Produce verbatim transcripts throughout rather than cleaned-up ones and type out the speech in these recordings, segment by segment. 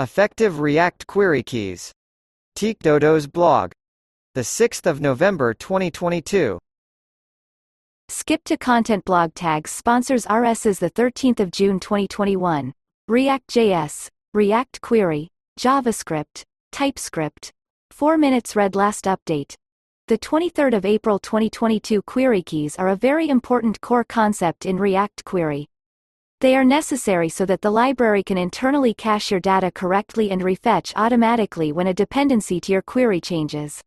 Effective React Query Keys. T. Dodds blog. The sixth of November twenty twenty-two. Skip to Content blog tags sponsors R S's the thirteenth of June twenty twenty-one. React J S, React Query, JavaScript, TypeScript. four minutes read last update. The twenty-third of April twenty twenty-two. Query keys are a very important core concept in React Query. They are necessary so that the library can internally cache your data correctly and refetch automatically when a dependency to your query changes.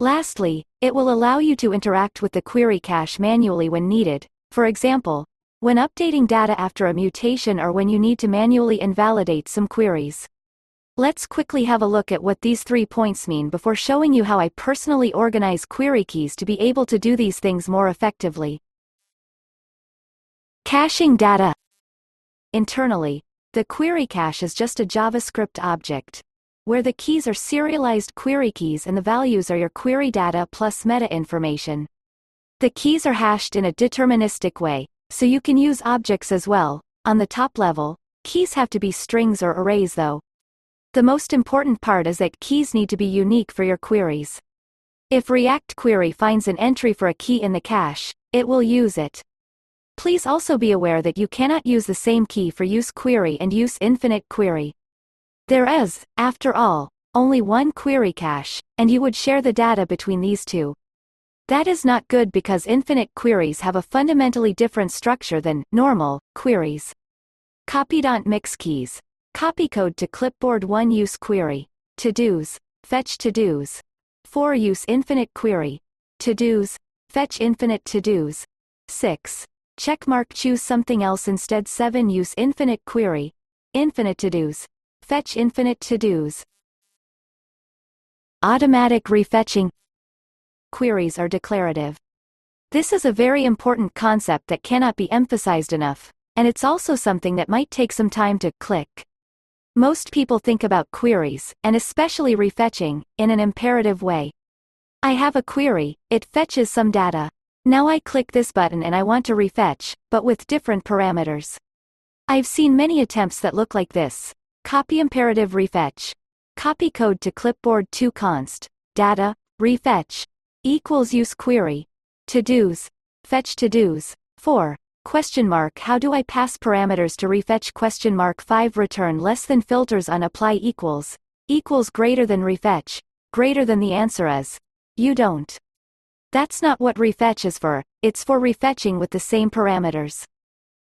Lastly, it will allow you to interact with the query cache manually when needed, for example, when updating data after a mutation or when you need to manually invalidate some queries. Let's quickly have a look at what these three points mean before showing you how I personally organize query keys to be able to do these things more effectively. Caching data. Internally, the query cache is just a JavaScript object, where the keys are serialized query keys and the values are your query data plus meta information. The keys are hashed in a deterministic way, so you can use objects as well. On the top level, keys have to be strings or arrays though. The most important part is that keys need to be unique for your queries. If React Query finds an entry for a key in the cache, it will use it. Please also be aware that you cannot use the same key for useQuery and useInfiniteQuery. There is, after all, only one query cache, and you would share the data between these two. That is not good because infinite queries have a fundamentally different structure than normal queries. Copy don't mix keys. Copy code to clipboard one use query. To-dos, fetch to-dos. four use infinite query. To-dos, fetch infinite to-dos. six. Checkmark choose something else instead. seven use infinite query. Infinite to-dos. Fetch infinite to-dos. Automatic refetching. Queries are declarative. This is a very important concept that cannot be emphasized enough, and it's also something that might take some time to click. Most people think about queries, and especially refetching, in an imperative way. I have a query, it fetches some data. Now I click this button and I want to refetch, but with different parameters. I've seen many attempts that look like this. Copy imperative refetch. Copy code to clipboard two const. Data, refetch, equals use query. To-dos, fetch to-dos. four. Question mark how do I pass parameters to refetch question mark five return less than filters on apply equals equals greater than refetch greater than the answer is you don't. That's not what refetch is for. It's for refetching with the same parameters.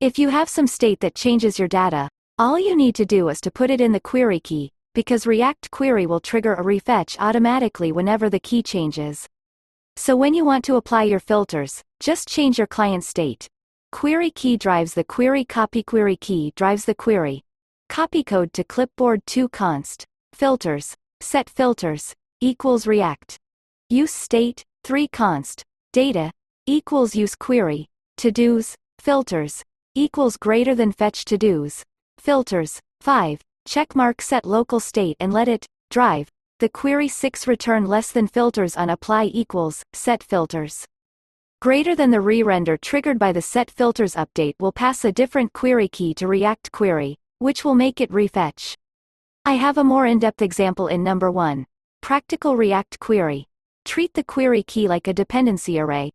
If you have some state that changes your data, all you need to do is to put it in the query key, because React Query will trigger a refetch automatically whenever the key changes. So when you want to apply your filters, just change your client state. Query key drives the query. Copy query key drives the query. Copy code to clipboard two const. Filters. Set filters. Equals react. Use state. three const. Data. Equals use query. To-dos. Filters. Equals greater than fetch to-dos. Filters. five. Checkmark set local state and let it drive the query. six. Return less than filters on apply equals set filters. Greater than the re-render triggered by the set filters update will pass a different query key to React Query, which will make it refetch. I have a more in-depth example in number one. Practical React Query. Treat the query key like a dependency array.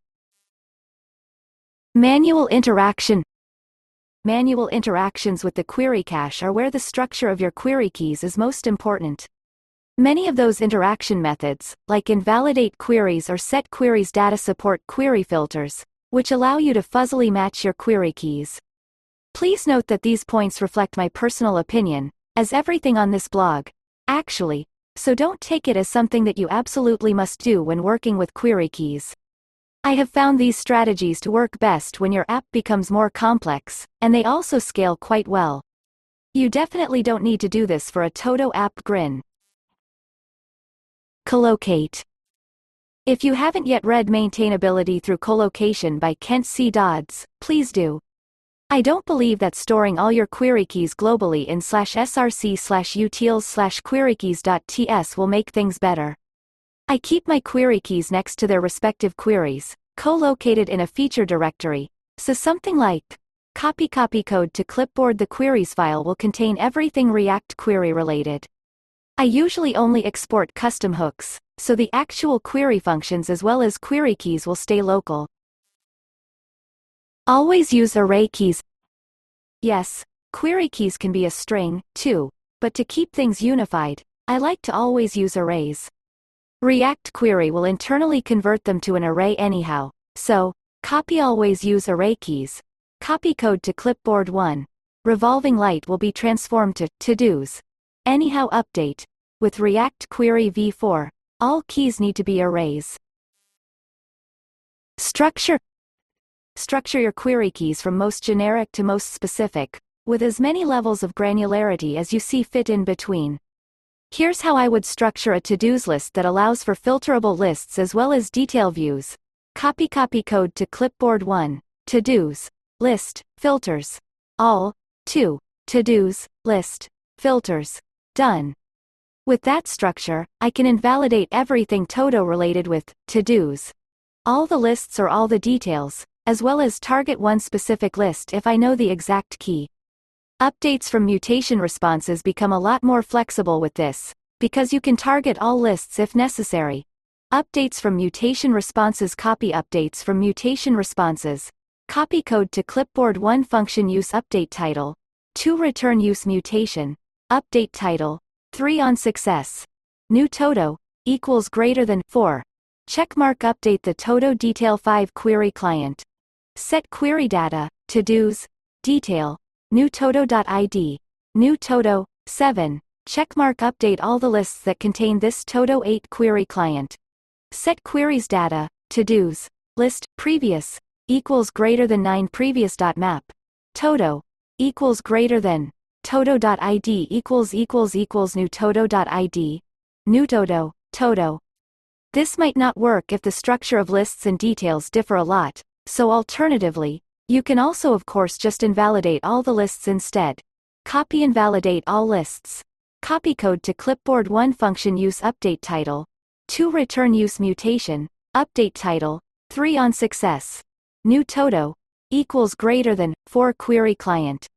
Manual interaction. Manual interactions with the query cache are where the structure of your query keys is most important. Many of those interaction methods, like invalidateQueries or setQueryData, support query filters, which allow you to fuzzily match your query keys. Please note that these points reflect my personal opinion, as everything on this blog, actually, so don't take it as something that you absolutely must do when working with query keys. I have found these strategies to work best when your app becomes more complex, and they also scale quite well. You definitely don't need to do this for a Toto app grin. Collocate. If you haven't yet read Maintainability Through Collocation by Kent C. Dodds, please do. I don't believe that storing all your query keys globally in slash src slash utils slash querykeys dot t s will make things better. I keep my query keys next to their respective queries, co-located in a feature directory, so something like Copy copy code to clipboard. The queries file will contain everything React query related. I usually only export custom hooks, so the actual query functions as well as query keys will stay local. Always use array keys. Yes, query keys can be a string, too, but to keep things unified, I like to always use arrays. React Query will internally convert them to an array anyhow, so, copy always use array keys. Copy code to clipboard one. Revolving light will be transformed to to-dos. Anyhow update. With React Query v four, all keys need to be arrays. Structure. Structure your query keys from most generic to most specific, with as many levels of granularity as you see fit in between. Here's how I would structure a to-dos list that allows for filterable lists as well as detail views. Copy copy code to clipboard one, to-dos, list, filters, all, two, to-dos, list, filters, done. With that structure, I can invalidate everything todo related with to-dos. All the lists or all the details, as well as target one specific list if I know the exact key. Updates from mutation responses become a lot more flexible with this, because you can target all lists if necessary. Updates from mutation responses. Copy updates from mutation responses. Copy code to clipboard one. Function use update title. two return use mutation. Update title. three on success. New todo, equals greater than, four. Checkmark update the todo detail. five query client. Set query data, to-dos, detail, new todo.id, new todo, seven, checkmark update all the lists that contain this todo. eight query client. Set queries data, to-dos, list, previous, equals greater than nine previous.map, todo, equals greater than, todo.id equals equals equals new todo.id, new todo, todo. This might not work if the structure of lists and details differ a lot, so alternatively, you can also of course just invalidate all the lists instead. Copy invalidate all lists. Copy code to clipboard one. Function use update title. two return use mutation. Update title. three on success. New todo, equals greater than, four query client.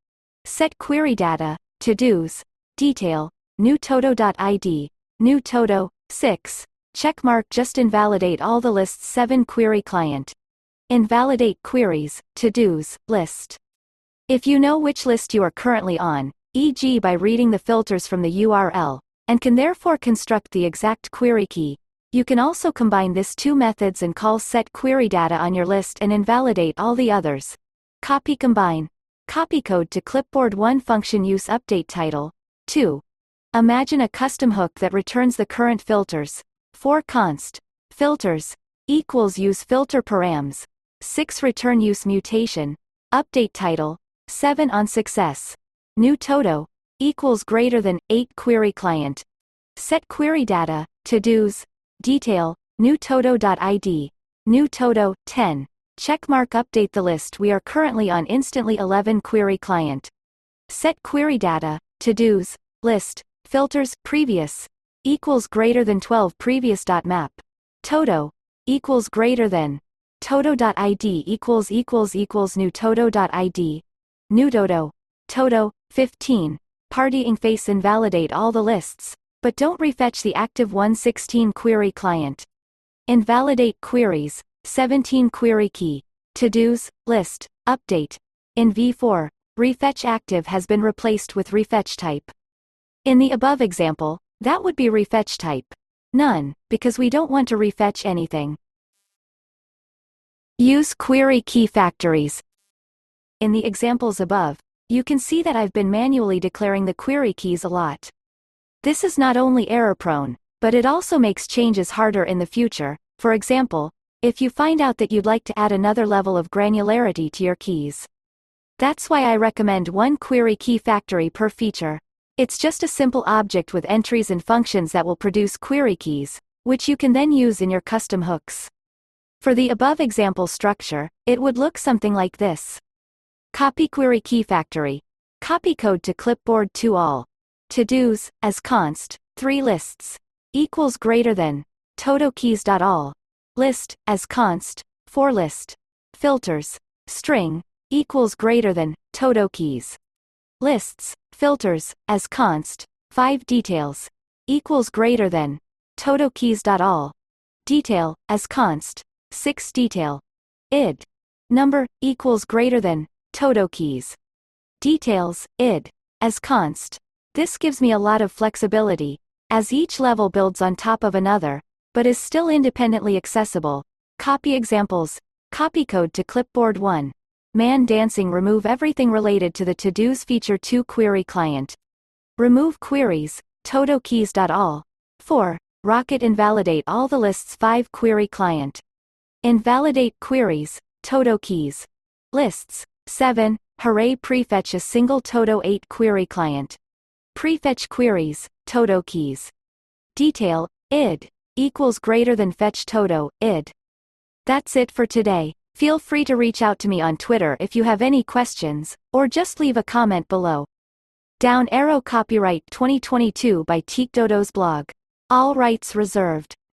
Set query data, to-dos, detail, new todo.id, new todo, six. Checkmark just invalidate all the lists. seven query client. Invalidate queries, to-dos, list. If you know which list you are currently on, for example by reading the filters from the U R L, and can therefore construct the exact query key, you can also combine these two methods and call set query data on your list and invalidate all the others. Copy combine. Copy code to clipboard one. Function use update title. two. Imagine a custom hook that returns the current filters. four const, filters, equals use filter params, six return use mutation, update title, seven on success, new todo, equals greater than, eight query client, set query data, to-dos, detail, new todo.id, new todo, ten, checkmark update the list we are currently on instantly. eleven query client, set query data, to-dos, list, filters, previous, equals greater than twelve previous.map, todo, equals greater than, todo.id equals equals equals new todo.id, new todo, todo, fifteen, partying face. Invalidate all the lists, but don't refetch the active one. sixteen query client. Invalidate queries, seventeen query key, to-dos, list, update. In v four, refetch active has been replaced with refetch type. In the above example, that would be refetch type none, because we don't want to refetch anything. Use query key factories. In the examples above, you can see that I've been manually declaring the query keys a lot. This is not only error-prone, but it also makes changes harder in the future. For example, if you find out that you'd like to add another level of granularity to your keys. That's why I recommend one query key factory per feature. It's just a simple object with entries and functions that will produce query keys, which you can then use in your custom hooks. For the above example structure, it would look something like this. Copy query key factory. Copy code to clipboard to all. To-dos, as const, three lists. Equals greater than, todo keys.all. List, as const, four list. Filters, string, equals greater than, todo keys. Lists, filters, as const, five details, equals greater than, todo keys dot all. Detail, as const, six detail. Id. Number, equals greater than, todo keys. Details, id, as const. This gives me a lot of flexibility, as each level builds on top of another, but is still independently accessible. Copy examples, copy code to clipboard one. Man dancing remove everything related to the to-dos feature two query client. Remove queries, todo keys.all. four. Rocket invalidate all the lists five query client. Invalidate queries, todo keys. Lists. seven. Hooray prefetch a single todo eight query client. Prefetch queries, todo keys. Detail, id, equals greater than fetch todo, id. That's it for today. Feel free to reach out to me on Twitter if you have any questions, or just leave a comment below. Down arrow copyright twenty twenty-two by T C Dodds blog. All rights reserved.